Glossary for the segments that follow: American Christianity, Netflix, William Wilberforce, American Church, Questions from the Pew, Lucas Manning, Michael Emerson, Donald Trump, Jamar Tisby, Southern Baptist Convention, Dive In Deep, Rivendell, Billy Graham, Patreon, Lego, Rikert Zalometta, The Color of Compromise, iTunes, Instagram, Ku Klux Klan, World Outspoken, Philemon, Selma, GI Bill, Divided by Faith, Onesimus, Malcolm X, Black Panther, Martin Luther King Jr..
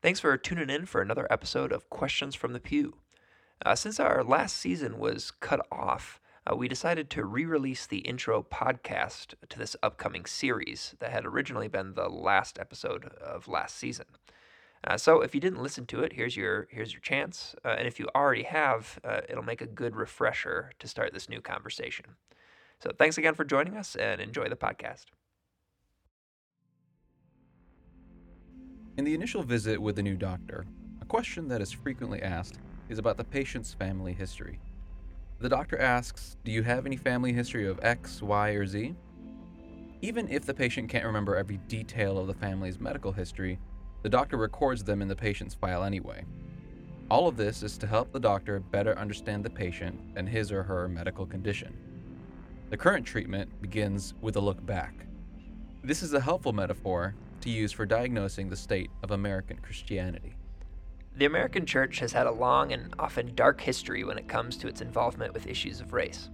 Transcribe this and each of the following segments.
Thanks for tuning in for another episode of Questions from the Pew. Since our last season was cut off, we decided to re-release the intro podcast to this upcoming series that had originally been the last episode of last season. So if you didn't listen to it, here's your chance. And if you already have, it'll make a good refresher to start this new conversation. So thanks again for joining us and enjoy the podcast. In the initial visit with the new doctor, a question that is frequently asked is about the patient's family history. The doctor asks, do you have any family history of X, Y, or Z? Even if the patient can't remember every detail of the family's medical history, the doctor records them in the patient's file anyway. All of this is to help the doctor better understand the patient and his or her medical condition. The current treatment begins with a look back. This is a helpful metaphor to use for diagnosing the state of American Christianity. The American church has had a long and often dark history when it comes to its involvement with issues of race.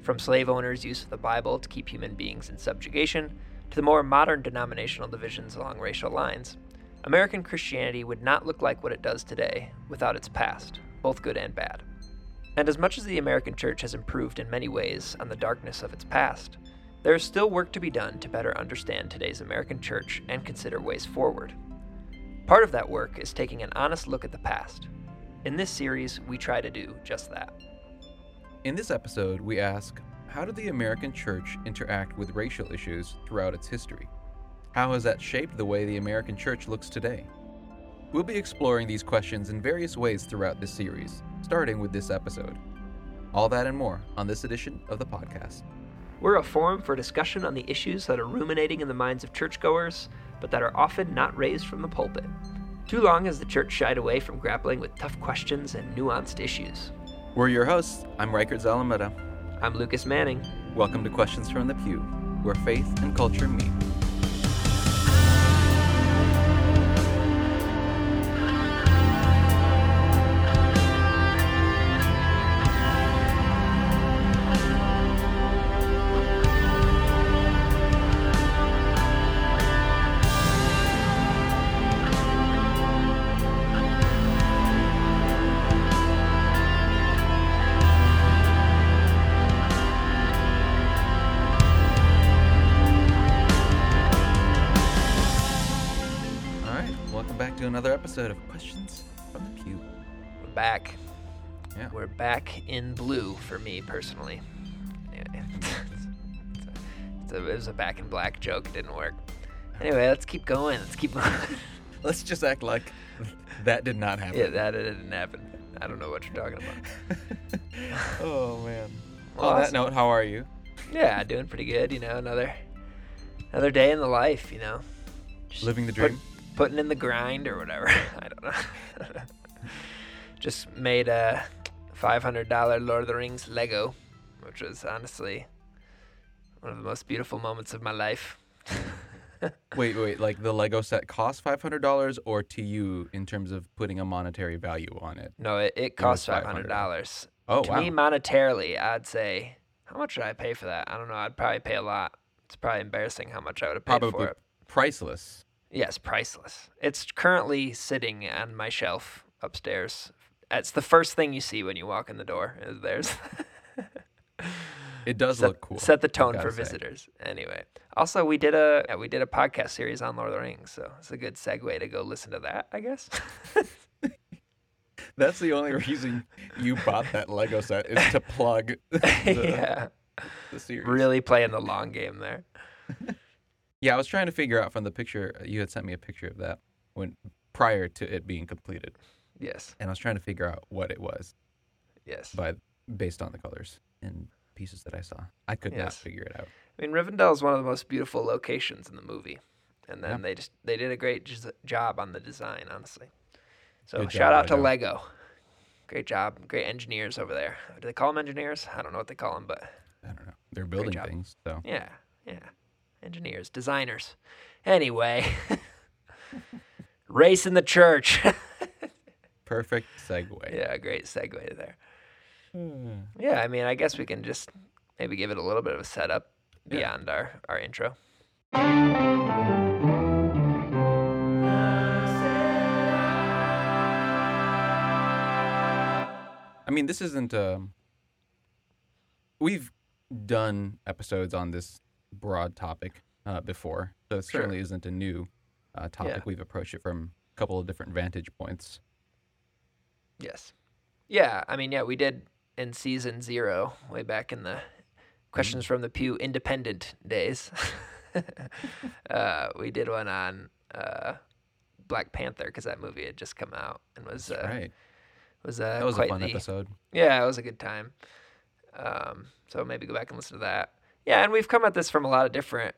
From slave owners' use of the Bible to keep human beings in subjugation, to the more modern denominational divisions along racial lines, American Christianity would not look like what it does today without its past, both good and bad. And as much as the American church has improved in many ways on the darkness of its past, there is still work to be done to better understand today's American church and consider ways forward. Part of that work is taking an honest look at the past. In this series, we try to do just that. In this episode, we ask, how did the American church interact with racial issues throughout its history? How has that shaped the way the American church looks today? We'll be exploring these questions in various ways throughout this series, starting with this episode. All that and more on this edition of the podcast. We're a forum for discussion on the issues that are ruminating in the minds of churchgoers, but that are often not raised from the pulpit. Too long has the church shied away from grappling with tough questions and nuanced issues. We're your hosts. I'm Rikert Zalometta. I'm Lucas Manning. Welcome to Questions from the Pew, where faith and culture meet. Another episode of Questions from the Pew. We're back. Yeah. We're back in blue for me personally. Anyway, it was a back in black joke. It didn't work. Anyway, let's keep going. Let's just act like that did not happen. Yeah, that didn't happen. I don't know what you're talking about. Oh, man. Well, on that note, how are you? Yeah, doing pretty good. You know, another day in the life, you know. Just living the dream. Putting in the grind or whatever. I don't know. Just made a $500 Lord of the Rings Lego, which was honestly one of the most beautiful moments of my life. Wait, like the Lego set cost $500 or to you in terms of putting a monetary value on it? No, it cost $500. Oh, wow. To me, monetarily, I'd say, how much did I pay for that? I don't know. I'd probably pay a lot. It's probably embarrassing how much I would have paid for it. Probably priceless. Yes, priceless. It's currently sitting on my shelf upstairs. It's the first thing you see when you walk in the door. It does look cool. Set the tone for visitors. Anyway, also we did a podcast series on Lord of the Rings, so it's a good segue to go listen to that, I guess. That's the only reason you bought that Lego set is to plug the series. Really playing the long game there. Yeah, I was trying to figure out from the picture, you had sent me a picture of that prior to it being completed. Yes. And I was trying to figure out what it was. Yes. Based on the colors and pieces that I saw. I could not figure it out. I mean, Rivendell is one of the most beautiful locations in the movie. And then they did a great job on the design, honestly. So shout out to Lego. Great job. Great engineers over there. Do they call them engineers? I don't know what they call them, but I don't know. They're building things, so. Yeah. Engineers, designers. Anyway, race in the church. Perfect segue. Yeah, great segue there. Yeah, I mean, I guess we can just maybe give it a little bit of a setup beyond our intro. I mean, this isn't we've done episodes on this broad topic before, so it certainly isn't a new topic. Yeah. We've approached it from a couple of different vantage points. Yes. Yeah, I mean, yeah, we did in season 0 way back in the Questions from the Pew independent days. We did one on Black Panther because that movie had just come out and was that was quite a fun episode. Yeah, it was a good time. So maybe go back and listen to that. Yeah, and we've come at this from a lot of different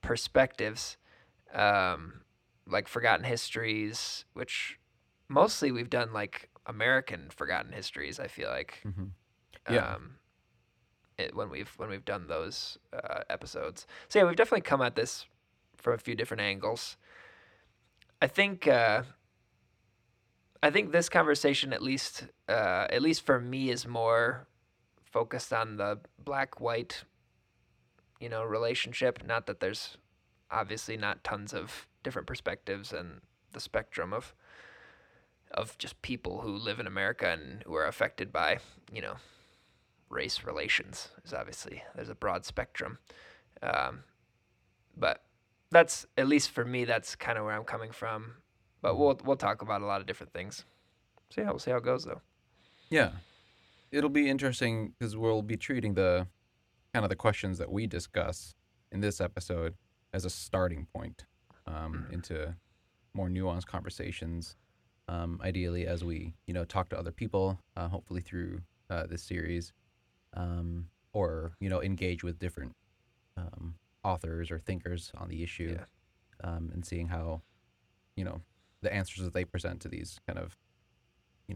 perspectives, like forgotten histories, which mostly we've done like American forgotten histories. I feel like, yeah, when we've done those episodes. So yeah, we've definitely come at this from a few different angles. I think this conversation, at least for me, is more focused on the black-white, relationship. Not that there's obviously not tons of different perspectives and the spectrum of just people who live in America and who are affected by, race relations. Is obviously there's a broad spectrum, but that's, at least for me, that's kind of where I'm coming from. But we'll talk about a lot of different things. So yeah, we'll see how it goes, though. Yeah. It'll be interesting because we'll be treating the kind of the questions that we discuss in this episode as a starting point into more nuanced conversations, ideally as we, talk to other people, hopefully through this series, or, engage with different authors or thinkers on the issue, and seeing how, the answers that they present to these kind of,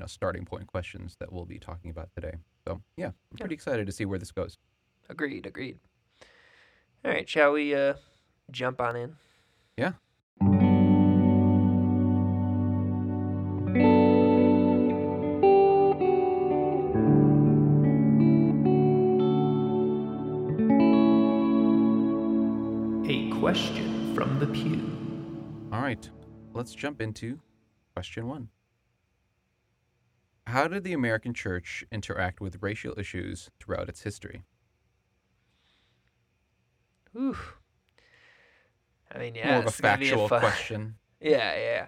starting point questions that we'll be talking about today. So, yeah, I'm pretty excited to see where this goes. Agreed. All right, shall we jump on in? Yeah. A question from the pew. All right, let's jump into question 1. How did the American church interact with racial issues throughout its history? Ooh. I mean, yeah. More of a factual question. Yeah.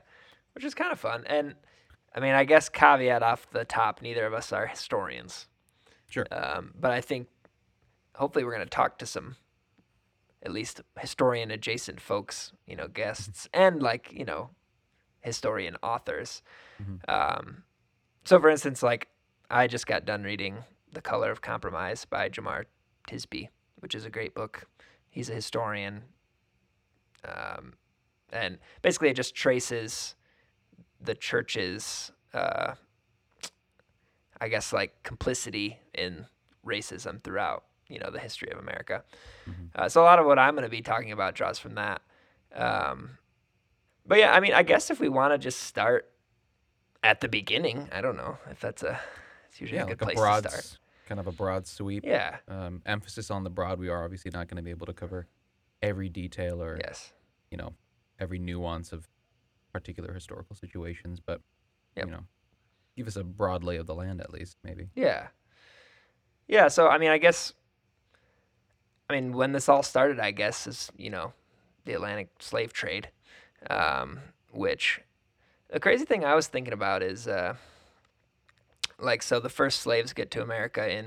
Which is kind of fun. And, I mean, I guess caveat off the top, neither of us are historians. Sure. But I think hopefully we're going to talk to some at least historian-adjacent folks, guests, and, historian authors. Mm-hmm. So, for instance, I just got done reading The Color of Compromise by Jamar Tisby, which is a great book. He's a historian. And basically it just traces the church's, complicity in racism throughout, the history of America. Mm-hmm. So a lot of what I'm going to be talking about draws from that. But yeah, I mean, I guess if we want to just start at the beginning, I don't know if it's usually a good place to start. Kind of a broad sweep. Yeah. Emphasis on the broad. We are obviously not going to be able to cover every detail or, every nuance of particular historical situations, but, give us a broad lay of the land at least, maybe. Yeah. Yeah. So, when this all started, is, the Atlantic slave trade, which the crazy thing I was thinking about is, so the first slaves get to America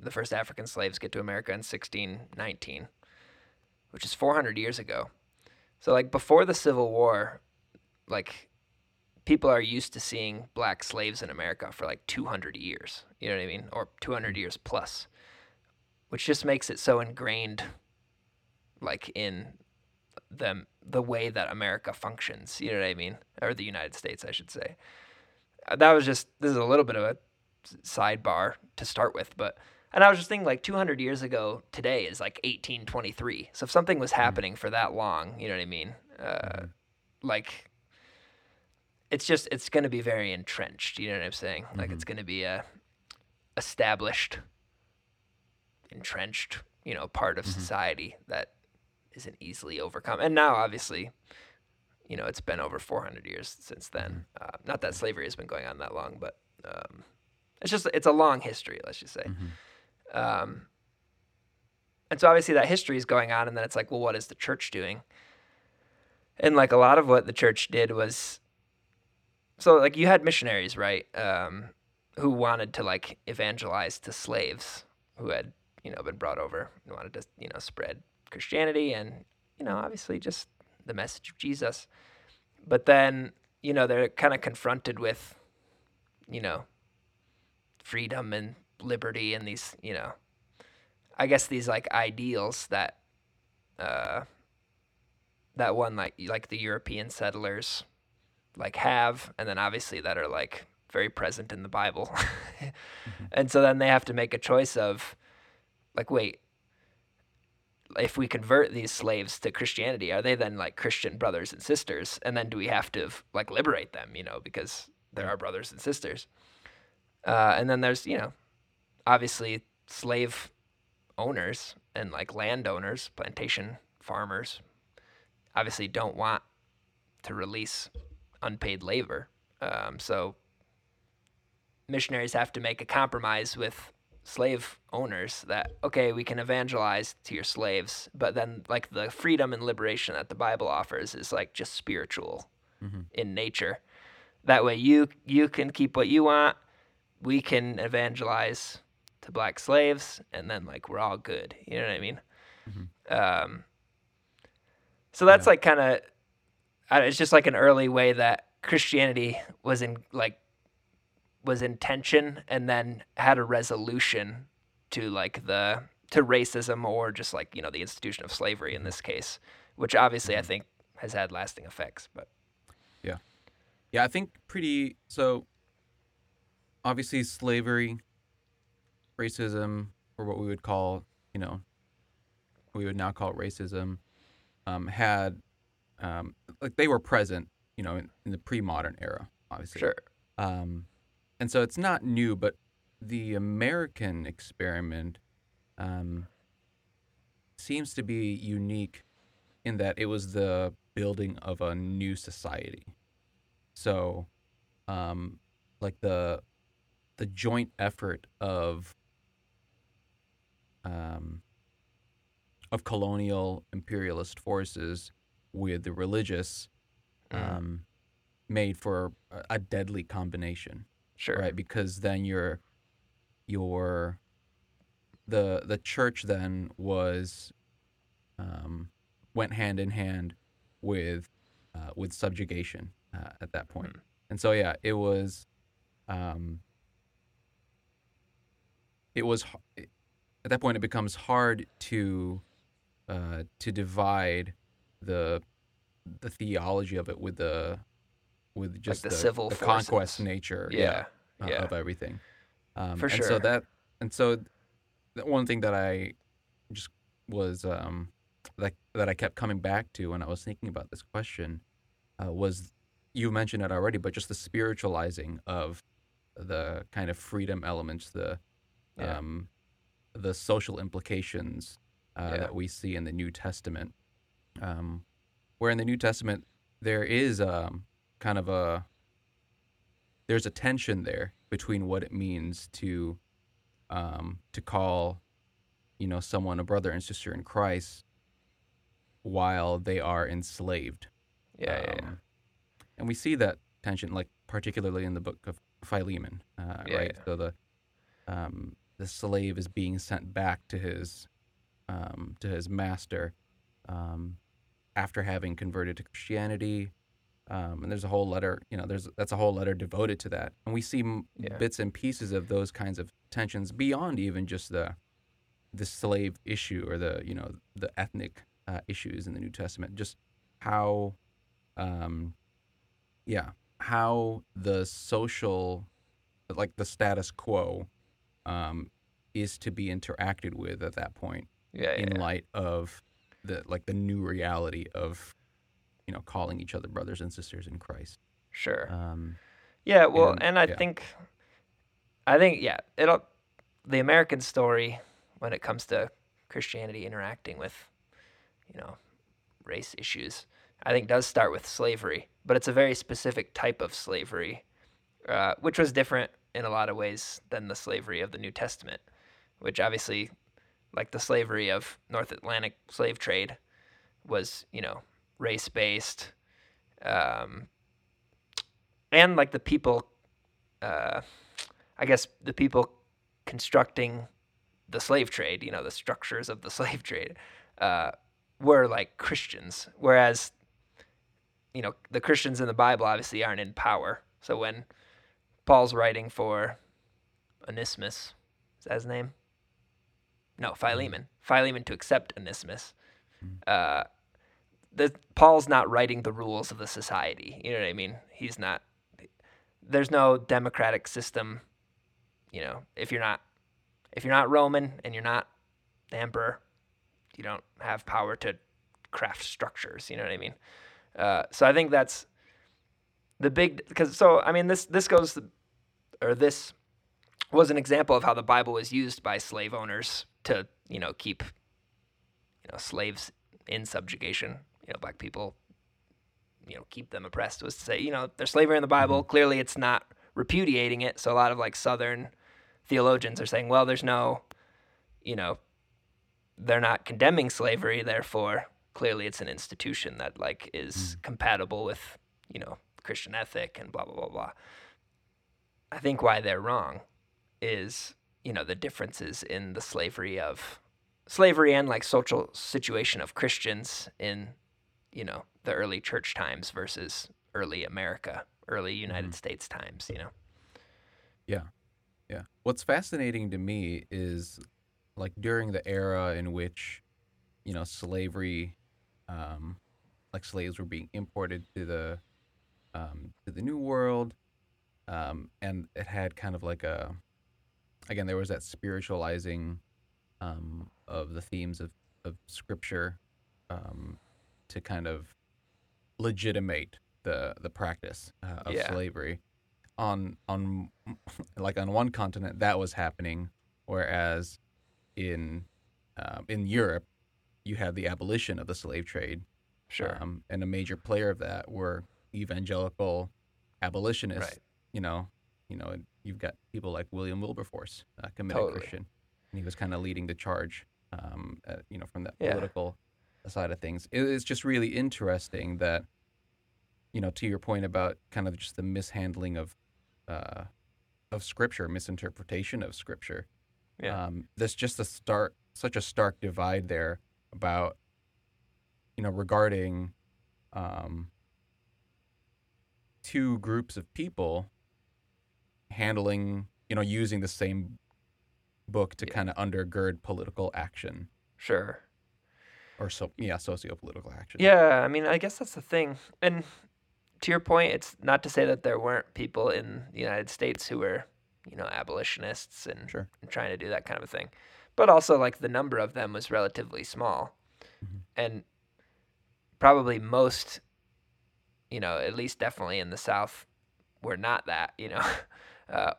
the first African slaves get to America in 1619, which is 400 years ago. So, before the Civil War, people are used to seeing black slaves in America for, 200 years, you know what I mean? Or 200 years plus, which just makes it so ingrained, in the way that America functions, you know what I mean? Or the United States, I should say. This is a little bit of a sidebar to start with, but, and I was just thinking 200 years ago today is 1823. So if something was happening for that long, you know what I mean? It's going to be very entrenched. You know what I'm saying? Mm-hmm. It's going to be a established, entrenched, part of society that isn't easily overcome. And now obviously, it's been over 400 years since then. Not that slavery has been going on that long, but It's a long history, let's just say. Mm-hmm. And so obviously that history is going on, and then it's like, well, what is the church doing? And like a lot of what the church did was, so like you had missionaries, right, who wanted to like evangelize to slaves who had, been brought over and wanted to, spread Christianity and, obviously just the message of Jesus. But then, they're kind of confronted with, freedom and liberty and these, I guess these like ideals that, that one, like the European settlers like have, and then obviously that are like very present in the Bible. And so then they have to make a choice of like, wait, if we convert these slaves to Christianity, are they then like Christian brothers and sisters? And then do we have to like liberate them, because they're our brothers and sisters. And then there's, obviously slave owners and like landowners, plantation farmers, obviously don't want to release unpaid labor. So missionaries have to make a compromise with slave owners that, okay, we can evangelize to your slaves, but then like the freedom and liberation that the Bible offers is like just spiritual in nature. That way you can keep what you want. We can evangelize to black slaves, and then like we're all good. You know what I mean? Mm-hmm. So that's like kind of, it's just like an early way that Christianity was in tension, and then had a resolution to like to racism, or just like, the institution of slavery in this case, which obviously I think has had lasting effects, but. Yeah. I think so obviously slavery, racism, or what we would call, we would now call racism. Had, like they were present, in the pre-modern era, obviously. Sure. And so it's not new, but the American experiment, seems to be unique in that it was the building of a new society. So, like the joint effort of colonial imperialist forces with the religious, made for a deadly combination. Sure. Right. Because then the church then was, went hand in hand with subjugation, at that point. And so, it was, at that point it becomes hard to divide the theology of it with just like the civil the conquest nature of everything. For sure. And so that one thing that I just was that I kept coming back to when I was thinking about this question was, you mentioned it already, but just the spiritualizing of the kind of freedom elements, the social implications that we see in the New Testament, where in the New Testament there is there's a tension there between what it means to call, someone a brother and sister in Christ while they are enslaved. And we see that tension, like particularly in the book of Philemon, right? Yeah. So the slave is being sent back to his master, after having converted to Christianity, and there's a whole letter. That's a whole letter devoted to that, and we see bits and pieces of those kinds of tensions beyond even just the slave issue or the ethnic issues in the New Testament. Just how the social, like the status quo, is to be interacted with at that point. In light of the new reality of, calling each other brothers and sisters in Christ. Sure. I think the American story when it comes to Christianity interacting with, race issues, I think does start with slavery, but it's a very specific type of slavery which was different in a lot of ways than the slavery of the New Testament, which obviously, like the slavery of North Atlantic slave trade, was, you know, race-based, and like the people, I guess the people constructing the slave trade, you know, the structures of the slave trade, were like Christians, whereas, you know, the Christians in the Bible obviously aren't in power. So when Paul's writing for Onesimus, is that his name? No, Philemon. Philemon to accept Onesimus. Paul's not writing the rules of the society. You know what I mean? He's not. There's no democratic system. You know, if you're not Roman and you're not the emperor, you don't have power to craft structures. You know what I mean? So I think that's the big, because so I mean this goes, or this was an example of how the Bible was used by slave owners to, you know, keep, you know, slaves in subjugation, you know, black people, you know, keep them oppressed, was to say, you know, there's slavery in the Bible. Clearly it's not repudiating it. So a lot of like Southern theologians are saying, well, there's no, you know, they're not condemning slavery. Therefore, clearly it's an institution that like is compatible with, you know, Christian ethic and blah, blah, blah, blah. I think why they're wrong is, you know, the differences in the slavery and like social situation of Christians in, you know, the early church times versus early America, early United States times, you know? Yeah. Yeah. What's fascinating to me is like during the era in which, you know, slavery, like slaves were being imported to the New World. And it had kind of like a, again, there was that spiritualizing of the themes of Scripture to kind of legitimate the practice of slavery on like on one continent that was happening, whereas in Europe you had the abolition of the slave trade, and a major player of that were evangelical abolitionists. Right. You know, you've got people like William Wilberforce, a committed Christian, and he was kind of leading the charge, you know, from that political side of things. It's just really interesting that, you know, to your point about kind of just the mishandling of Scripture, misinterpretation of Scripture. Yeah. There's just such a stark divide there about, you know, regarding two groups of people handling, you know, using the same book to kind of undergird political action. Sure. Or socio-political action. Yeah, I mean, I guess that's the thing. And to your point, it's not to say that there weren't people in the United States who were, you know, abolitionists and trying to do that kind of a thing. But also, like, the number of them was relatively small. Mm-hmm. And probably most, you know, at least definitely in the South, were not that, you know,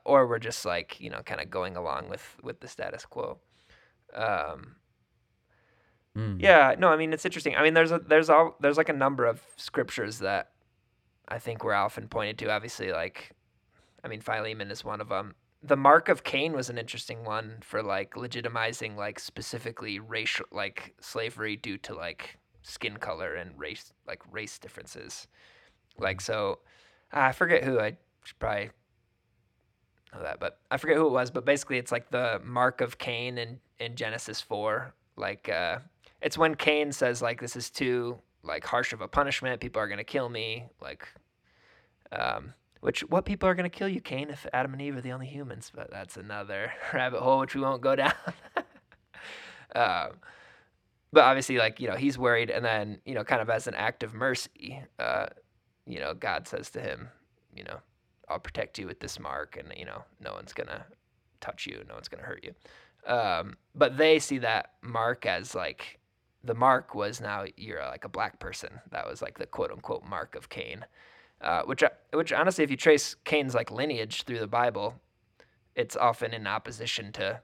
or we're just like, you know, kind of going along with the status quo. Yeah, no, I mean, it's interesting. I mean, there's like a number of scriptures that I think were often pointed to, obviously, like, I mean, Philemon is one of them. The Mark of Cain was an interesting one for like legitimizing like specifically racial, like slavery due to like skin color and race, like race differences. Like, so I forget who, I should probably know that, but I forget who it was, but basically it's like the Mark of Cain in Genesis 4. Like, it's when Cain says, like, this is too, like, harsh of a punishment. People are going to kill me. Like, what people are going to kill you, Cain, if Adam and Eve are the only humans? But that's another rabbit hole, which we won't go down. But obviously, like, you know, he's worried. And then, you know, kind of as an act of mercy, you know, God says to him, you know, I'll protect you with this mark, and, you know, no one's going to touch you. No one's going to hurt you. But they see that mark as like, the mark was now you're like a black person. That was like the quote unquote mark of Cain, which honestly, if you trace Cain's like lineage through the Bible, it's often in opposition to,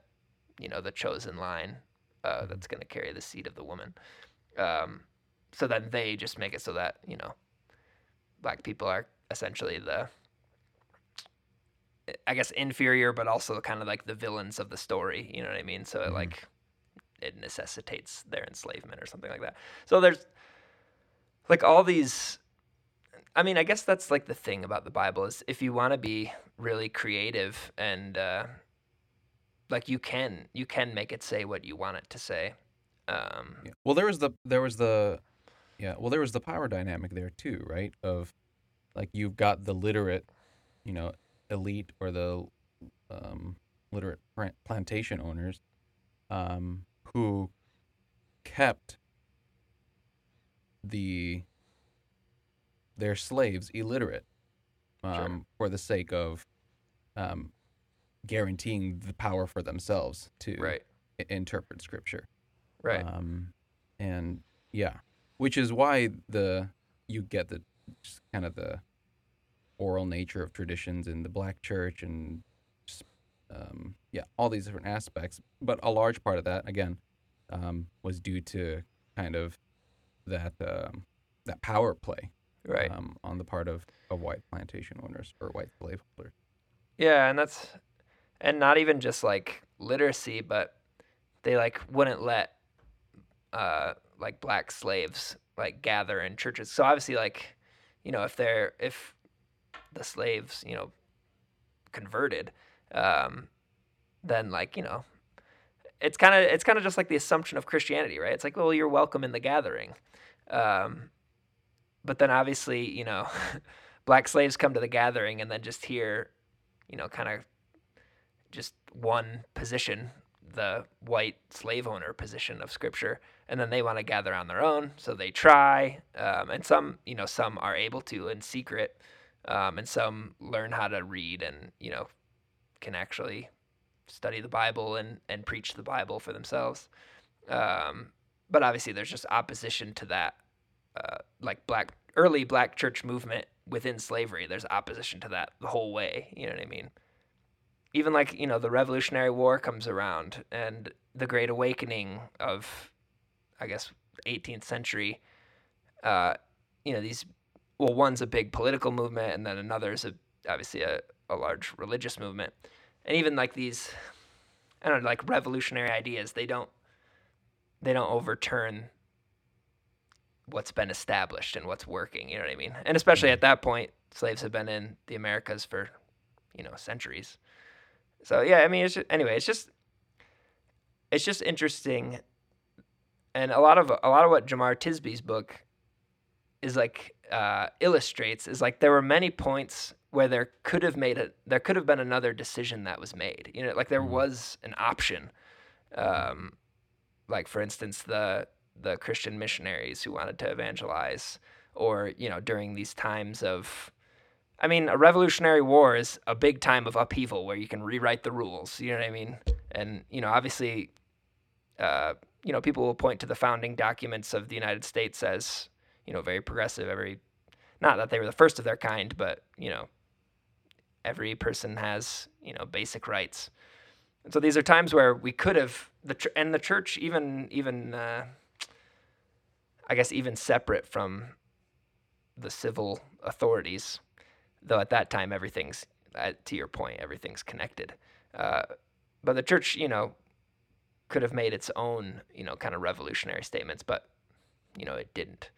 you know, the chosen line, that's going to carry the seed of the woman. So then they just make it so that, you know, black people are essentially the I guess, inferior, but also kind of like the villains of the story. You know what I mean? So it like it necessitates their enslavement or something like that. So there's like all these. I mean, I guess that's like the thing about the Bible is if you want to be really creative and like you can make it say what you want it to say. Well, there was the power dynamic there too, right? Of like you've got the literate, you know, elite or the literate plantation owners who kept their slaves illiterate for the sake of guaranteeing the power for themselves to interpret scripture. Right. And yeah, which is why you get the just kind of the oral nature of traditions in the Black church and all these different aspects. But a large part of that, again, was due to kind of that power play. Right. On the part of white plantation owners or white slaveholders. Yeah, and not even just like literacy, but they like wouldn't let like black slaves like gather in churches. So obviously, like, you know, if the slaves, you know, converted, then like, you know, it's kind of just like the assumption of Christianity, right? It's like, well, you're welcome in the gathering. But then obviously, you know, black slaves come to the gathering and then just hear, you know, kind of just one position, the white slave owner position of scripture. And then they want to gather on their own. So they try. And some, you know, some are able to in secret. And some learn how to read and, you know, can actually study the Bible and preach the Bible for themselves. But obviously there's just opposition to that. Like early black church movement within slavery, there's opposition to that the whole way. You know what I mean? Even like, you know, the Revolutionary War comes around and the Great Awakening of, I guess, 18th century, you know, these, well, one's a big political movement and then another is obviously a large religious movement. And even like these, I don't know, like revolutionary ideas, they don't overturn what's been established and what's working, you know what I mean? And especially at that point, slaves have been in the Americas for, you know, centuries. So yeah, I mean, it's just interesting. And a lot of what Jamar Tisby's book is like illustrates is like there were many points where there could have been another decision that was made. You know, like there was an option. Like for instance, the Christian missionaries who wanted to evangelize, or, you know, during these times of, I mean, a revolutionary war is a big time of upheaval where you can rewrite the rules, you know what I mean? And, you know, obviously, you know, people will point to the founding documents of the United States as, you know, very progressive, not that they were the first of their kind, but, you know, every person has, you know, basic rights. And so these are times where we could have, and the church even I guess even separate from the civil authorities, though at that time everything's, to your point, everything's connected. But the church, you know, could have made its own, you know, kind of revolutionary statements, but, you know, it didn't.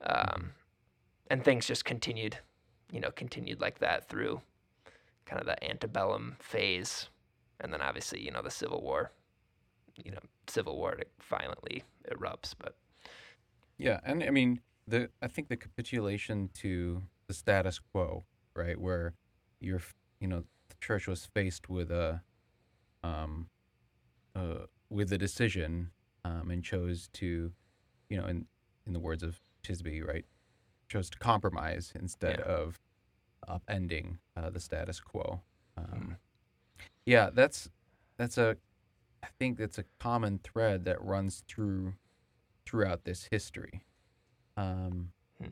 And things just continued like that through kind of the antebellum phase. And then obviously, you know, the Civil War violently erupts, but. Yeah, and I mean, I think the capitulation to the status quo, right, where the church was faced with a decision, and chose to, you know, in the words of Tisby, right, chose to compromise instead of upending the status quo. Yeah, I think that's a common thread that runs throughout this history. Yeah,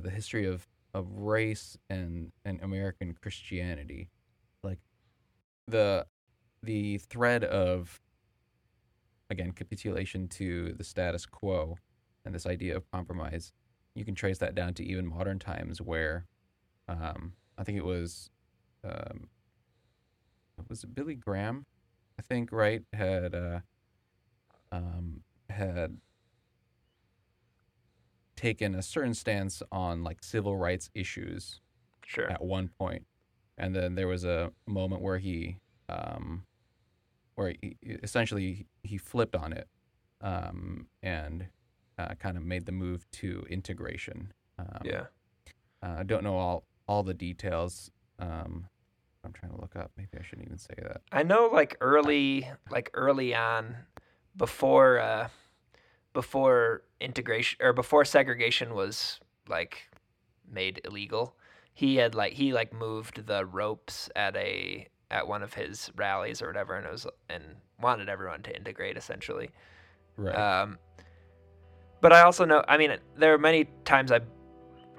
the history of race and American Christianity. Like the thread of, again, capitulation to the status quo and this idea of compromise, you can trace that down to even modern times where I think it was was it Billy Graham? I think, right, had taken a certain stance on like civil rights issues at one point. And then there was a moment where he essentially he flipped on it and kind of made the move to integration. I don't know all the details. I'm trying to look up. Maybe I shouldn't even say that. I know, early on, before integration or before segregation was made illegal, he had moved the ropes at one of his rallies or whatever, and wanted everyone to integrate essentially. Right. But I also know. I mean, there are many times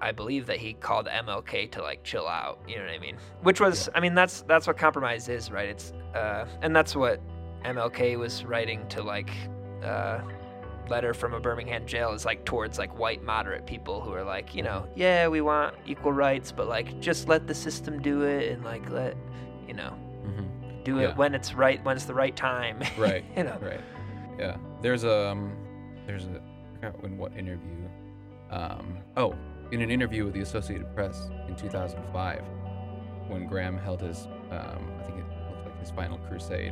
I believe that he called MLK to chill out, you know what I mean? Which was, I mean, that's what compromise is, right? It's, and that's what MLK was writing to letter from a Birmingham jail is towards white moderate people who are we want equal rights, but just let the system do it and let, mm-hmm. do it when it's right, when it's the right time. Right. Right. Yeah. There's a, I forgot in what interview, in an interview with the Associated Press in 2005, when Graham held his, I think it looked like his final crusade,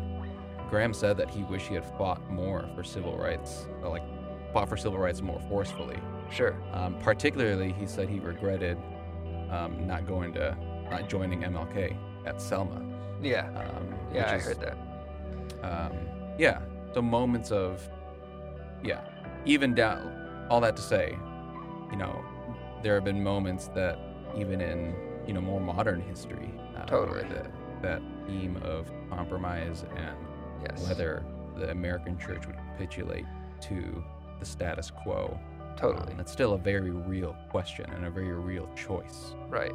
Graham said that he wished he had fought for civil rights more forcefully. Sure. Particularly, he said he regretted not joining MLK at Selma. Yeah. I heard that. The moments of, even down, all that to say, there have been moments that even in, more modern history, totally, that theme of compromise and whether the American church would capitulate to the status quo. Totally. That's still a very real question and a very real choice. Right.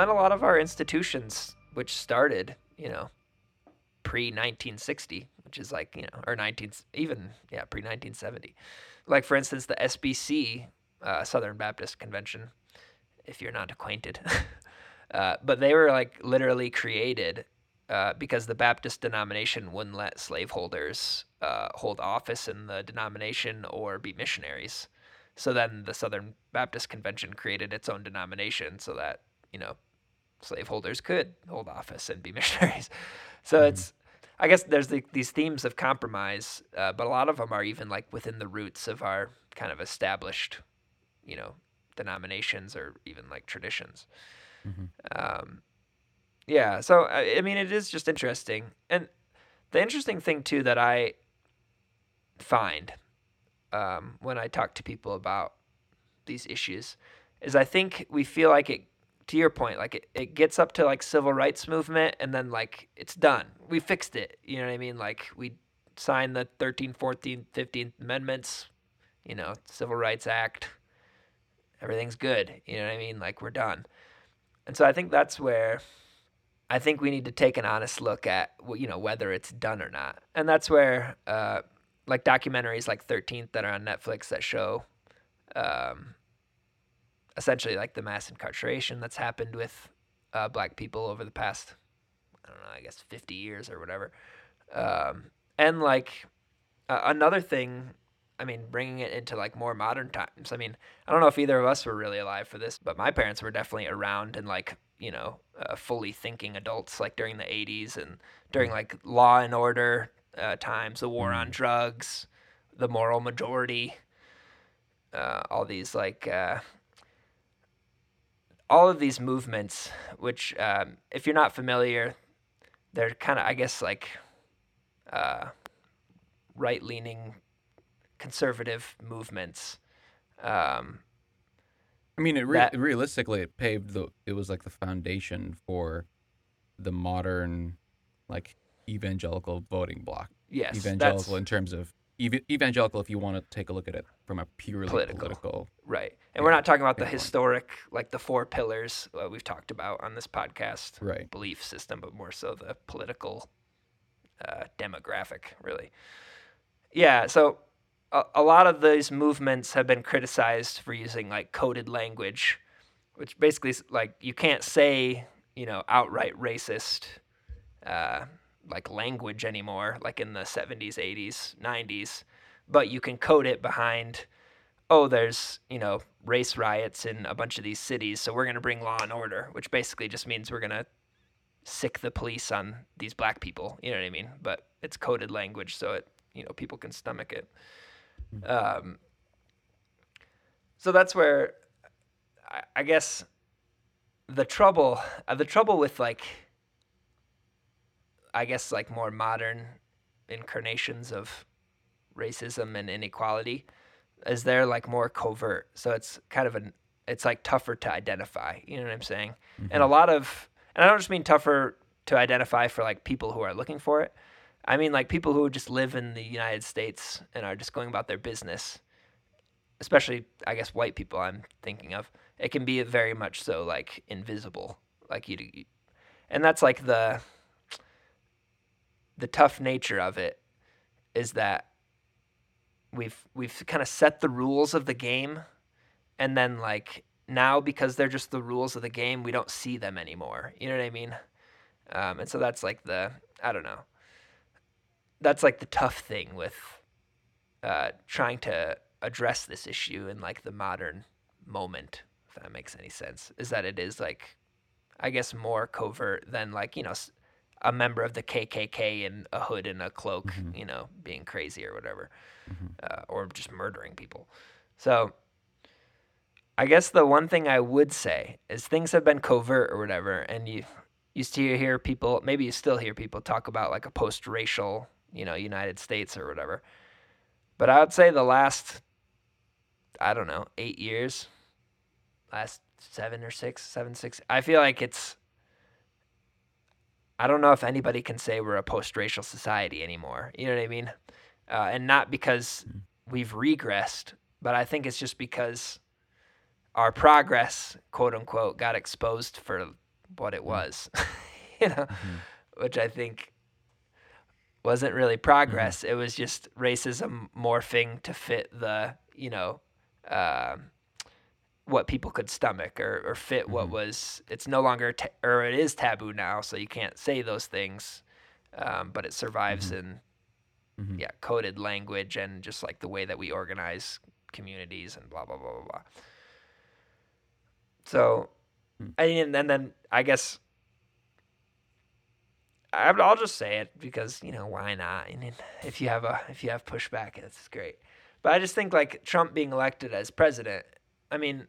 And a lot of our institutions, which started, pre-1960, which is or 19, even, pre-1970. For instance, the SBC, Southern Baptist Convention, if you're not acquainted. But they were, literally created because the Baptist denomination wouldn't let slaveholders hold office in the denomination or be missionaries. So then the Southern Baptist Convention created its own denomination so that, slaveholders could hold office and be missionaries. So it's, I guess there's these themes of compromise, but a lot of them are even within the roots of our kind of established, denominations or even traditions. Mm-hmm. So, I mean, it is just interesting. And the interesting thing too, that I find, when I talk to people about these issues is I think we feel it, to your point, it gets up to civil rights movement and then it's done. We fixed it. You know what I mean? We signed the 13th, 14th, 15th amendments, Civil Rights Act, everything's good. You know what I mean? We're done. And so I think that's where I think we need to take an honest look at, whether it's done or not. And that's where, documentaries like 13th that are on Netflix that show, essentially the mass incarceration that's happened with black people over the past, I don't know, I guess 50 years or whatever. Another thing, I mean, bringing it into more modern times. I mean, I don't know if either of us were really alive for this, but my parents were definitely around and fully thinking adults during the 80s and during Law and Order times, the war on drugs, the moral majority, all these all of these movements, which, if you're not familiar, they're kind of, I guess, right-leaning conservative movements. Realistically, it was the foundation for the modern, like, evangelical voting bloc. Yes. Evangelical in terms of evangelical, if you want to take a look at it from a purely political right. And we're not talking about the historic, like the four pillars we've talked about on this podcast, right? Belief system, but more so the political demographic, really. Yeah. So a lot of these movements have been criticized for using like coded language, which basically is like you can't say, you know, outright racist like language anymore, like in the 70s, 80s, 90s, but you can code it behind, oh, there's, you know, race riots in a bunch of these cities, so we're going to bring law and order, which basically just means we're going to sick the police on these black people, you know what I mean? But it's coded language, so it, you know, people can stomach it. So that's where I guess the trouble with, like, I guess, like, more modern incarnations of racism and inequality is they're, like, more covert. So it's kind of it's, like, tougher to identify. You know what I'm saying? Mm-hmm. And and I don't just mean tougher to identify for, like, people who are looking for it. I mean, like, people who just live in the United States and are just going about their business, especially, I guess, white people I'm thinking of. It can be very much so, like, invisible. Like, you and that's, like, the tough nature of it is that we've kind of set the rules of the game, and then, like, now because they're just the rules of the game, we don't see them anymore. You know what I mean? And so that's like I don't know. That's like the tough thing with trying to address this issue in, like, the modern moment, if that makes any sense, is that it is, like, I guess more covert than, like, you know, a member of the KKK in a hood and a cloak, mm-hmm. you know, being crazy or whatever, mm-hmm. Or just murdering people. So I guess the one thing I would say is things have been covert or whatever, and you used to hear people, maybe you still hear people talk about, like, a post-racial, you know, United States or whatever. But I would say the last, I don't know, 8 years, last 7 or 6, I feel like it's, I don't know if anybody can say we're a post-racial society anymore. You know what I mean? And not because we've regressed, but I think it's just because our progress, quote unquote, got exposed for what it was, you know, mm-hmm. which I think wasn't really progress. Mm-hmm. It was just racism morphing to fit the, you know, what people could stomach or fit mm-hmm. what was, it's no longer, or it is taboo now, so you can't say those things, but it survives mm-hmm. in, mm-hmm. yeah, coded language and just, like, the way that we organize communities and blah, blah, blah, blah, blah. So, mm-hmm. and then I guess, I'll just say it because, you know, why not? And if you have pushback, it's great. But I just think, like, Trump being elected as president, I mean,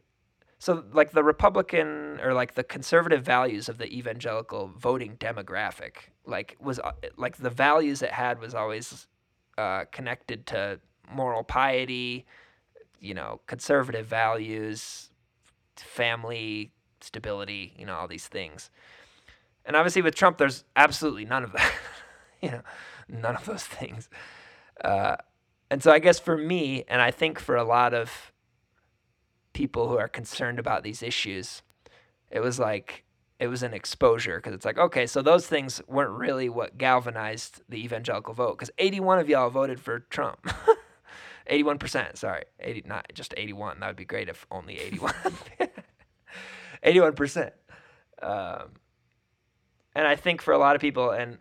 so, like, the Republican or, like, the conservative values of the evangelical voting demographic, like, was, like, the values it had was always connected to moral piety, you know, conservative values, family stability, you know, all these things. And obviously with Trump, there's absolutely none of that, you know, none of those things. And so I guess for me, and I think for a lot of people who are concerned about these issues, it was an exposure, because it's like, okay, so those things weren't really what galvanized the evangelical vote, because 81 of y'all voted for Trump. 81%, sorry, 80, not just 81. That would be great if only 81. 81%. And I think for a lot of people, and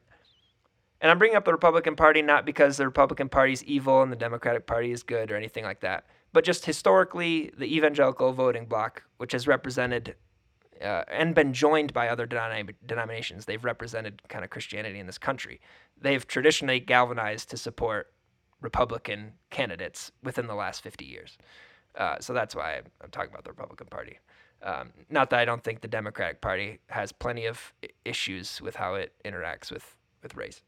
I'm bringing up the Republican Party not because the Republican Party is evil and the Democratic Party is good or anything like that, but just historically, the evangelical voting bloc, which has represented and been joined by other denominations, they've represented kind of Christianity in this country. They've traditionally galvanized to support Republican candidates within the last 50 years. So that's why I'm talking about the Republican Party. Not that I don't think the Democratic Party has plenty of issues with how it interacts with race.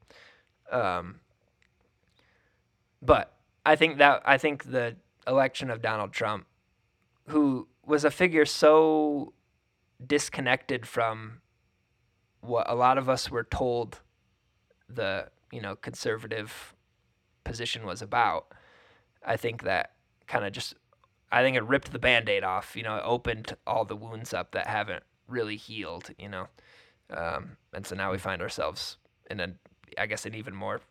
But I think the election of Donald Trump, who was a figure so disconnected from what a lot of us were told the, you know, conservative position was about, I think that kind of just, I think it ripped the Band-Aid off, you know, it opened all the wounds up that haven't really healed, you know. And so now we find ourselves in a, I guess, an even more,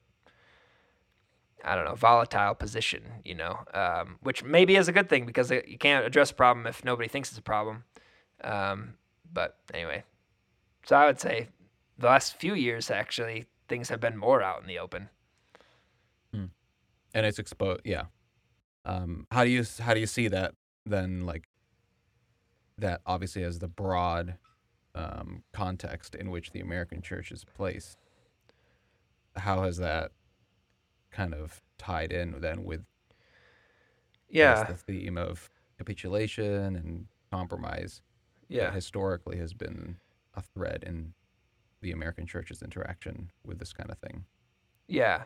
I don't know, volatile position, you know, which maybe is a good thing because you can't address a problem if nobody thinks it's a problem. But anyway, so I would say the last few years, actually, things have been more out in the open. Mm. And it's exposed. Yeah. How do you see that then? Like that obviously as the broad, context in which the American church is placed, how has that kind of tied in then with the theme of capitulation and compromise that historically has been a thread in the American church's interaction with this kind of thing? Yeah.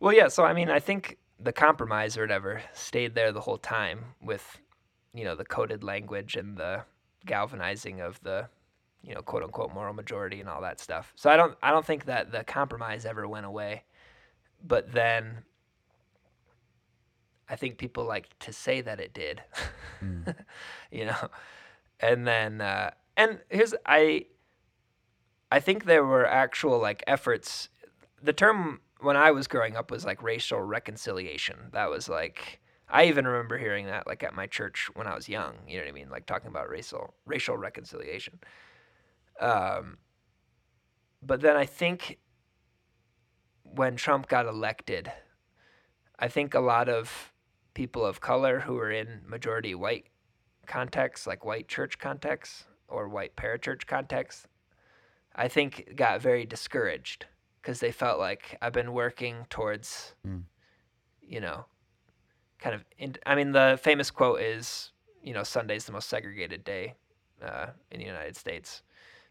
Well, yeah, so I mean, I think the compromise or whatever stayed there the whole time with, you know, the coded language and the galvanizing of the, you know, quote unquote moral majority and all that stuff. So I don't think that the compromise ever went away. But then I think people like to say that it did, you know, and then, and here's, I think there were actual like efforts. The term when I was growing up was like racial reconciliation. That was like, I even remember hearing that like at my church when I was young, you know what I mean? Like talking about racial reconciliation. But then I think when Trump got elected, I think a lot of people of color who were in majority white contexts, like white church contexts or white parachurch contexts, I think got very discouraged because they felt like I've been working towards, you know, kind of, I mean, the famous quote is, you know, Sunday's the most segregated day in the United States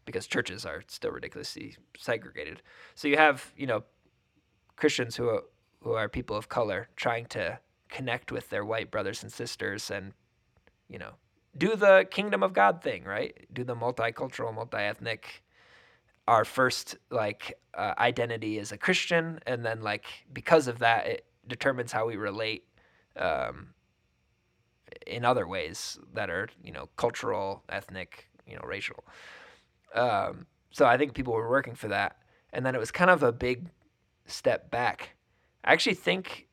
because churches are still ridiculously segregated. So you have, you know, Christians who are people of color trying to connect with their white brothers and sisters and, you know, do the kingdom of God thing, right? Do the multicultural, multi-ethnic, our first, like, identity as a Christian, and then, like, because of that, it determines how we relate in other ways that are, you know, cultural, ethnic, you know, racial. So I think people were working for that. And then it was kind of a big step back. I actually think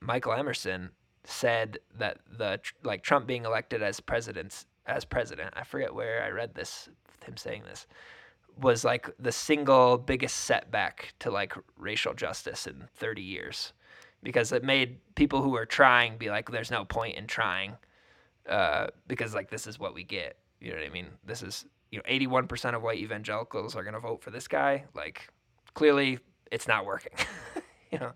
Michael Emerson said that Trump being elected as president, I forget where I read this, him saying this, was like the single biggest setback to like racial justice in 30 years, because it made people who were trying be like, there's no point in trying because like this is what we get. You know what I mean? This is, you know, 81% of white evangelicals are going to vote for this guy. Like, clearly, it's not working, you know?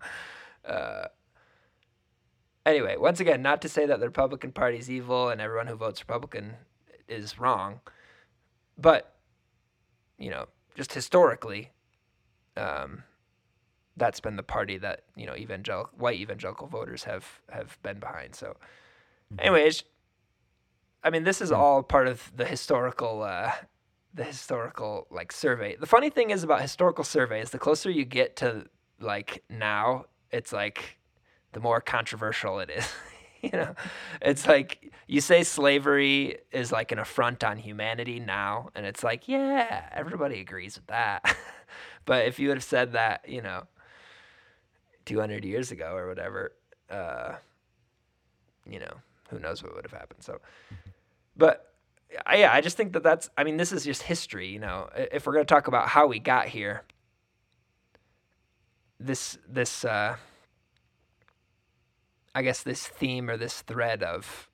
Anyway, once again, not to say that the Republican Party is evil and everyone who votes Republican is wrong, but, you know, just historically, that's been the party that, you know, white evangelical voters have been behind. So, anyways, I mean, this is all part of the historical like survey. The funny thing is about historical surveys, the closer you get to like now, it's like the more controversial it is. You know, it's like you say slavery is like an affront on humanity now, and it's like, yeah, everybody agrees with that. But if you would have said that, you know, 200 years ago or whatever, you know, who knows what would have happened. So. But I just think that that's, I mean, this is just history, you know. If we're going to talk about how we got here, this theme or this thread of,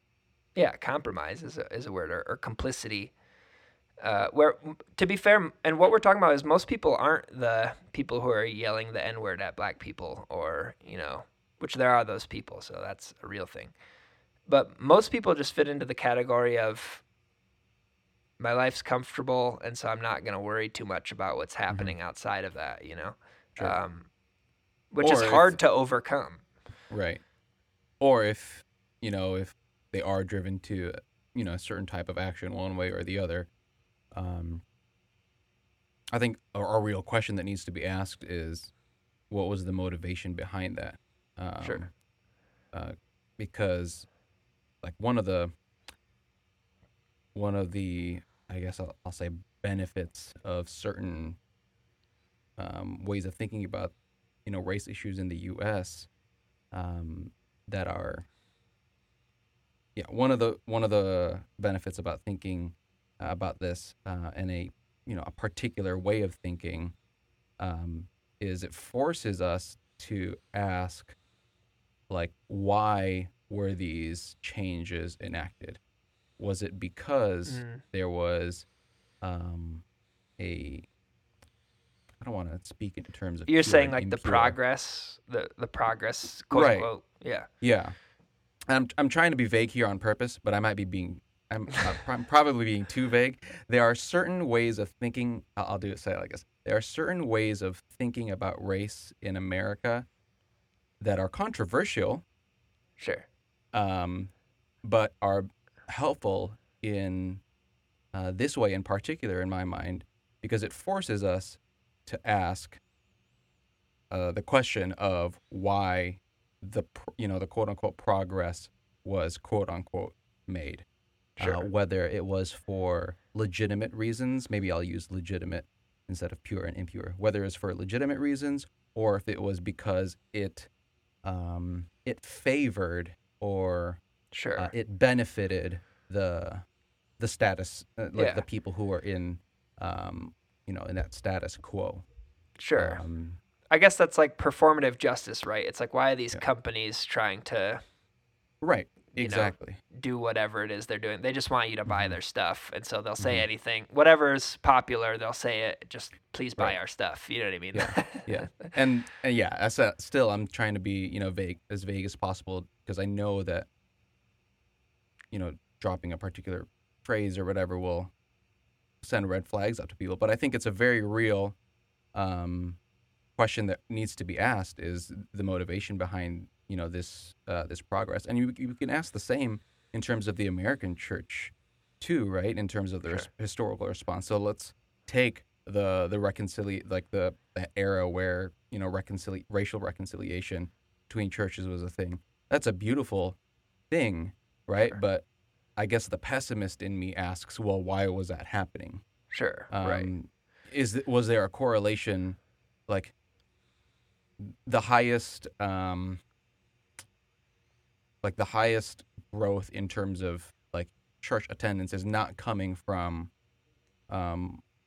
compromise is a word, or complicity, where, to be fair, and what we're talking about is most people aren't the people who are yelling the N-word at black people, or, you know, which there are those people, so that's a real thing. But most people just fit into the category of my life's comfortable, and so I'm not going to worry too much about what's happening outside of that, you know, sure. Which is hard to overcome. Right. Or if, you know, if they are driven to, you know, a certain type of action one way or the other, I think a real question that needs to be asked is, what was the motivation behind that? Sure. Because, like, one of the, I guess I'll say, benefits of certain ways of thinking about, you know, race issues in the U.S. That are, yeah, one of the benefits about thinking about this in a, you know, a particular way of thinking, is it forces us to ask, like, why were these changes enacted? Was it because there was a, I don't want to speak in terms of, you're saying, like, the progress, quote right. unquote. Yeah. Yeah. I'm trying to be vague here on purpose, but I might be being, I'm probably being too vague. There are certain ways of thinking. I'll do it. Say it like this. There are certain ways of thinking about race in America that are controversial. Sure. But are helpful in this way in particular, in my mind, because it forces us to ask the question of why the quote unquote progress was quote unquote made. Sure. Whether it was for legitimate reasons, maybe I'll use legitimate instead of pure and impure, whether it's for legitimate reasons or if it was because it favored or sure. It benefited the status, the people who are in, you know, in that status quo. Sure. I guess that's like performative justice, right? It's like, why are these companies trying to... Right. Exactly. Do whatever it is they're doing. They just want you to buy their stuff. And so they'll say anything, whatever's popular, they'll say it. Just please buy our stuff. You know what I mean? Yeah. Yeah. And yeah, that's still, I'm trying to be, you know, vague as possible, because I know that, you know, dropping a particular phrase or whatever will send red flags up to people. But I think it's a very real question that needs to be asked, is the motivation behind, you know, this progress. And you can ask the same in terms of the American church too, right? In terms of the historical response. So let's take the era where, you know, racial reconciliation between churches was a thing. That's a beautiful thing, right? Sure. But I guess the pessimist in me asks, well, why was that happening? Sure. Right. Was there a correlation, like the highest growth in terms of, like, church attendance is not coming from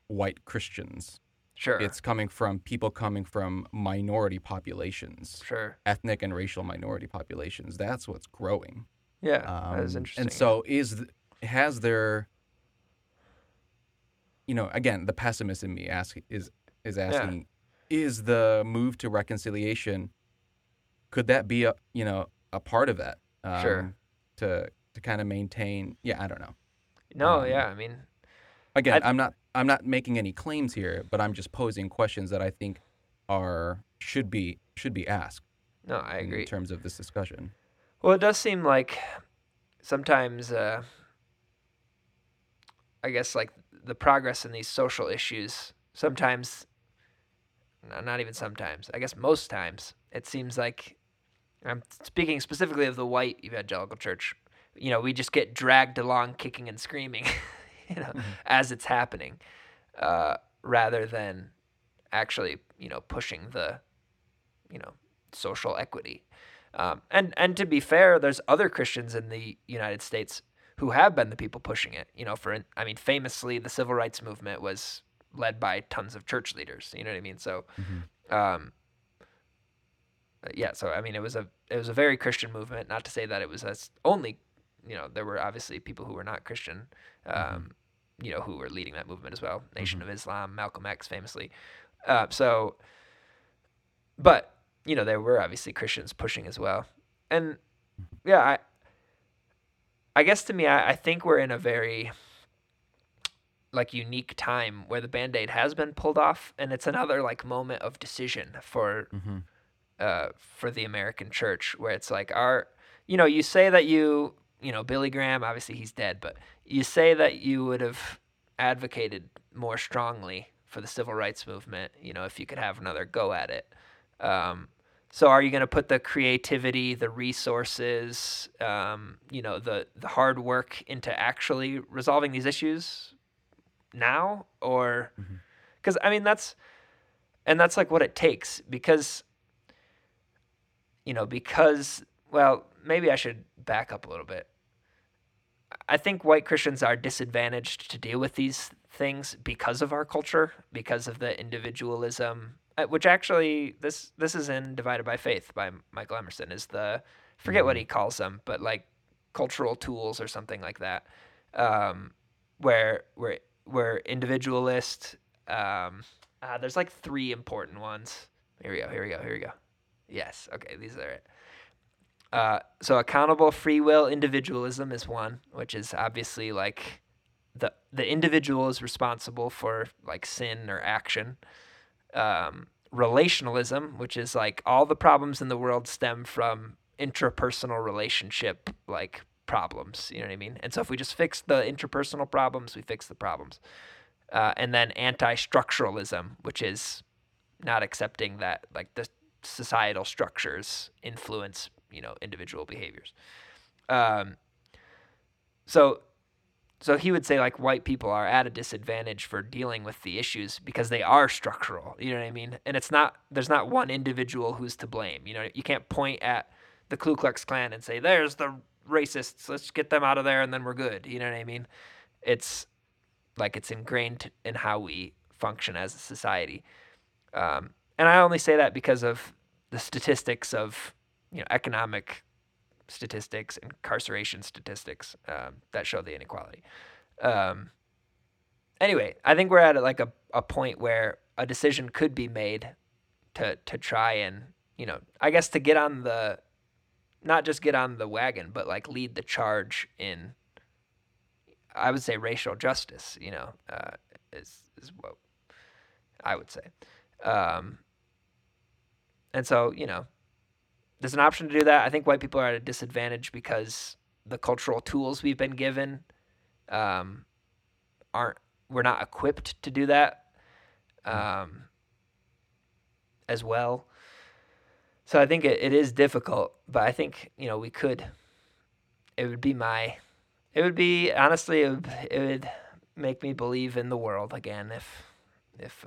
white Christians. Sure. It's coming from people coming from minority populations. Sure. Ethnic and racial minority populations. That's what's growing. Yeah, that is interesting. And so has there, you know, again, the pessimist in me is asking, is the move to reconciliation, could that be a, you know, a part of that, sure, to kind of maintain. Yeah, I don't know. No, yeah, I mean, again, I'm not making any claims here, but I'm just posing questions that I think should be asked. No, I agree. In terms of this discussion. Well, it does seem like sometimes, I guess, like, the progress in these social issues. Sometimes, not even sometimes. I guess most times, it seems like. I'm speaking specifically of the white evangelical church. You know, we just get dragged along kicking and screaming, you know, as it's happening, rather than actually, you know, pushing the, you know, social equity. And to be fair, there's other Christians in the United States who have been the people pushing it. You know, famously, the civil rights movement was led by tons of church leaders. You know what I mean? So, yeah, so I mean, it was a very Christian movement. Not to say that it was only, you know, there were obviously people who were not Christian, you know, who were leading that movement as well. Nation of Islam, Malcolm X, famously. So, but you know, there were obviously Christians pushing as well. And yeah, I guess to me, I think we're in a very, like, unique time where the Band-Aid has been pulled off, and it's another, like, moment of decision for. For the American church, where it's like you know, you say that you know, Billy Graham, obviously he's dead, but you say that you would have advocated more strongly for the civil rights movement, you know, if you could have another go at it. So are you going to put the creativity, the resources, you know, the hard work into actually resolving these issues now? Or, because I mean, that's like what it takes, because, you know, well, maybe I should back up a little bit. I think white Christians are disadvantaged to deal with these things because of our culture, because of the individualism, which actually this is in Divided by Faith by Michael Emerson, is the, forget what he calls them, but like cultural tools or something like that, where we're individualist. There's like three important ones. Here we go. Yes. Okay. These are it. So accountable free will individualism is one, which is obviously like the individual is responsible for like sin or action. Relationalism, which is like all the problems in the world stem from interpersonal relationship, like problems, you know what I mean? And so if we just fix the interpersonal problems, we fix the problems. And then anti-structuralism, which is not accepting that like the societal structures influence, you know, individual behaviors. So he would say like white people are at a disadvantage for dealing with the issues because they are structural, you know what I mean? And it's not, there's not one individual who's to blame. You know, you can't point at the Ku Klux Klan and say, there's the racists, let's get them out of there and then we're good. You know what I mean? It's like, it's ingrained in how we function as a society. And I only say that because of the statistics of, you know, economic statistics, incarceration statistics that show the inequality. Anyway, I think we're at like a point where a decision could be made to try and, you know, I guess to get on the, not just get on the wagon, but like lead the charge in, I would say, racial justice, you know, is what I would say. And so, you know, there's an option to do that. I think white people are at a disadvantage because the cultural tools we've been given we're not equipped to do that as well. So I think it is difficult, but I think, you know, we could, it would make me believe in the world again if if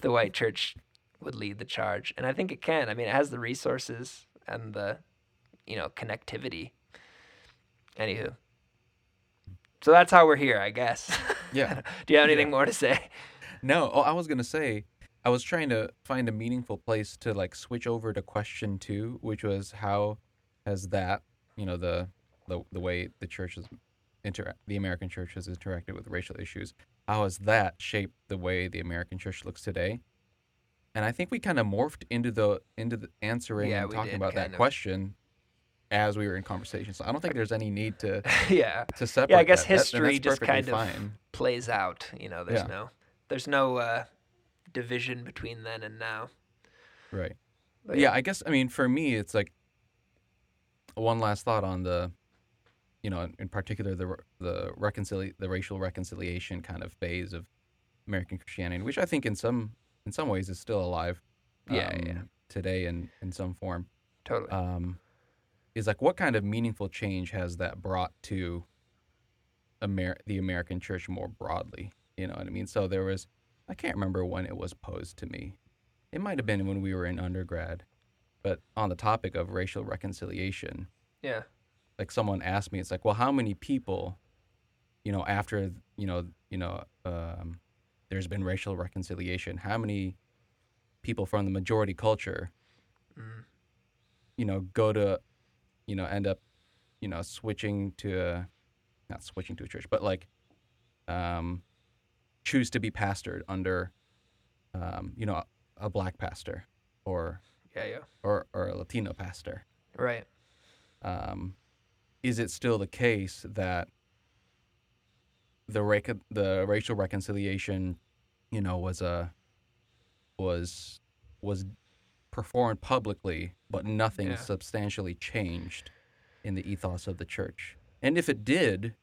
the white church would lead the charge. And I think it can. I mean, it has the resources and the, you know, connectivity. Anywho. So that's how we're here, I guess. Yeah. Do you have anything more to say? No. I was going to say, I was trying to find a meaningful place to like switch over to question 2, which was how has that, you know, the way the church the American church has interacted with racial issues, how has that shaped the way the American church looks today? And I think we kind of morphed into the answering and talking about that question as we were in conversation. So I don't think there's any need to to separate. Yeah, I guess history just kind of plays out. You know, there's no division between then and now. Right. But, I guess I mean for me it's like one last thought on the, you know, in particular the racial reconciliation kind of phase of American Christianity, which I think in some ways is still alive today in some form. Totally. Is like what kind of meaningful change has that brought to the American church more broadly? You know what I mean? So there was, I can't remember when it was posed to me. It might have been when we were in undergrad, but on the topic of racial reconciliation. Yeah. Like someone asked me, it's like, well, how many people, you know, after, there's been racial reconciliation. How many people from the majority culture, you know, go to, you know, end up, you know, not switching to a church, but like choose to be pastored under, you know, a black pastor or a Latino pastor. Right. Is it still the case that the racial reconciliation, you know, was performed publicly, but nothing substantially changed in the ethos of the church? And if it did,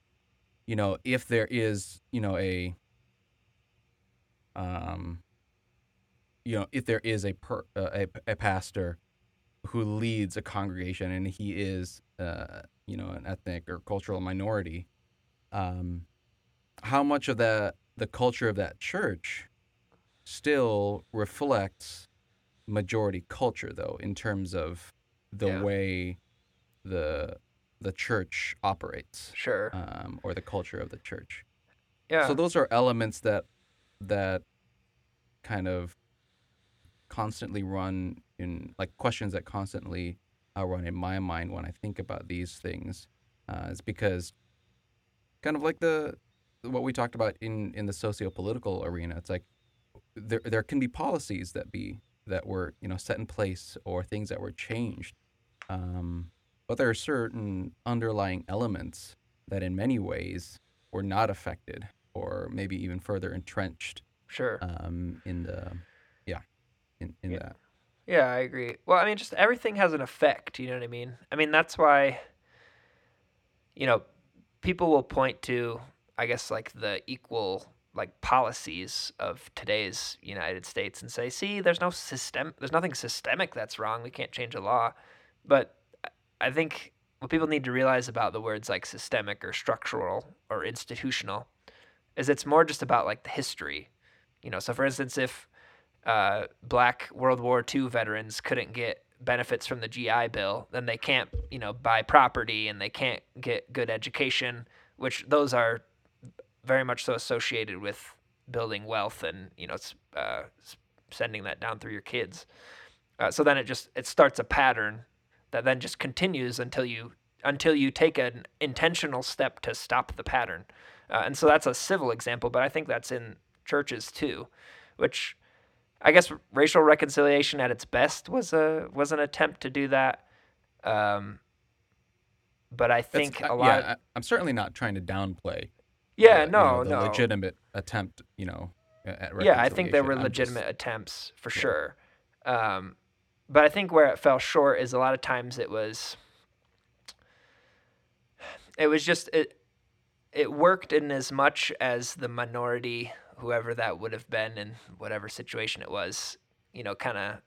you know, if there is, you know, a pastor who leads a congregation and he is, you know, an ethnic or cultural minority, how much of the culture of that church still reflects majority culture, though, in terms of the way the church operates, or the culture of the church. Yeah. So those are elements that kind of constantly run in, like, questions that constantly run in my mind when I think about these things. It's because kind of like what we talked about in the socio-political arena, it's like there can be policies that were, you know, set in place or things that were changed. But there are certain underlying elements that in many ways were not affected or maybe even further entrenched. Sure. That. Yeah, I agree. Well, I mean, just everything has an effect, you know what I mean? I mean, that's why, you know, people will point to, I guess, like the equal, like, policies of today's United States and say, see, there's nothing systemic that's wrong. We can't change a law. But I think what people need to realize about the words like systemic or structural or institutional is it's more just about, like, the history. You know, so for instance, if black World War II veterans couldn't get benefits from the GI Bill, then they can't, you know, buy property and they can't get good education, which those are very much so associated with building wealth and, you know, it's sending that down through your kids. So then it starts a pattern that then just continues until you take an intentional step to stop the pattern. And so that's a civil example, but I think that's in churches too, which I guess racial reconciliation at its best was an attempt to do that. But I think I'm certainly not trying to downplay. Yeah, the legitimate attempt, you know, at reconciliation. Yeah, I think there were legitimate attempts for sure. But I think where it fell short is a lot of times it worked in as much as the minority, whoever that would have been in whatever situation it was, you know, kind of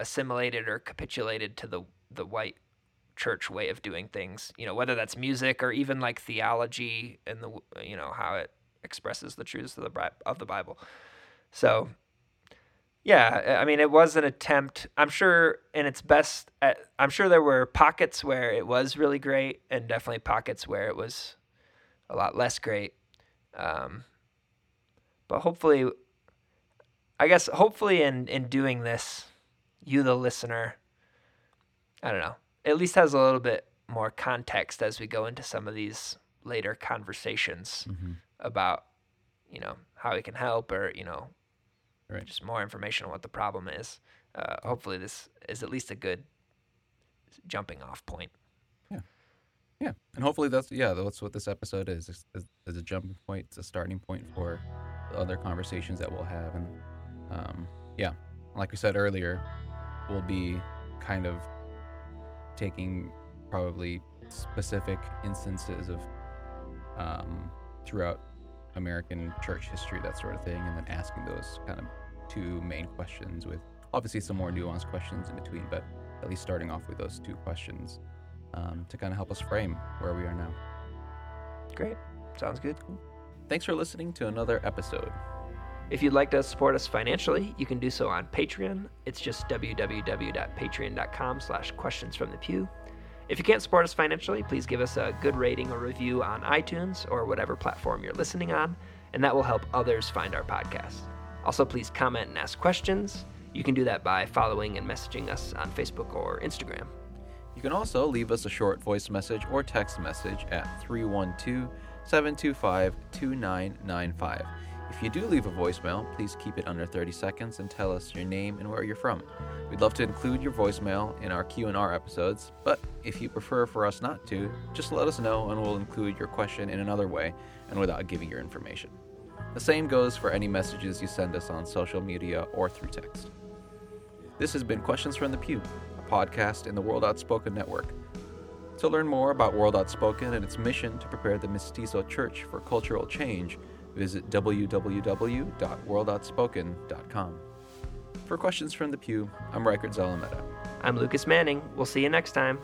assimilated or capitulated to the white church way of doing things, you know, whether that's music or even like theology and the, you know, how it expresses the truths of the Bible. So yeah, I mean, it was an attempt, I'm sure, in its best I'm sure there were pockets where it was really great and definitely pockets where it was a lot less great. But hopefully, I guess, in doing this, you, the listener, I don't know, at least has a little bit more context as we go into some of these later conversations about, you know, how we can help or, you know, just more information on what the problem is. Hopefully this is at least a good jumping off point. Yeah. Yeah. And hopefully that's what this episode is a jumping point. It's a starting point for the other conversations that we'll have. And like we said earlier, we'll be kind of taking probably specific instances of throughout American church history, that sort of thing, and then asking those kind of two main questions with obviously some more nuanced questions in between, but at least starting off with those two questions to kind of help us frame where we are now. Great. Sounds good. Cool. Thanks for listening to another episode. If you'd like to support us financially, you can do so on Patreon. It's just www.patreon.com/questionsfromthepew. If you can't support us financially, please give us a good rating or review on iTunes or whatever platform you're listening on, and that will help others find our podcast. Also, please comment and ask questions. You can do that by following and messaging us on Facebook or Instagram. You can also leave us a short voice message or text message at 312-725-2995. If you do leave a voicemail, please keep it under 30 seconds and tell us your name and where you're from. We'd love to include your voicemail in our Q&R episodes, but if you prefer for us not to, just let us know and we'll include your question in another way and without giving your information. The same goes for any messages you send us on social media or through text. This has been Questions from the Pew, a podcast in the World Outspoken Network. To learn more about World Outspoken and its mission to prepare the Mestizo Church for cultural change, visit www.worldoutspoken.com. For Questions from the Pew, I'm Rikert Zalometta. I'm Lucas Manning. We'll see you next time.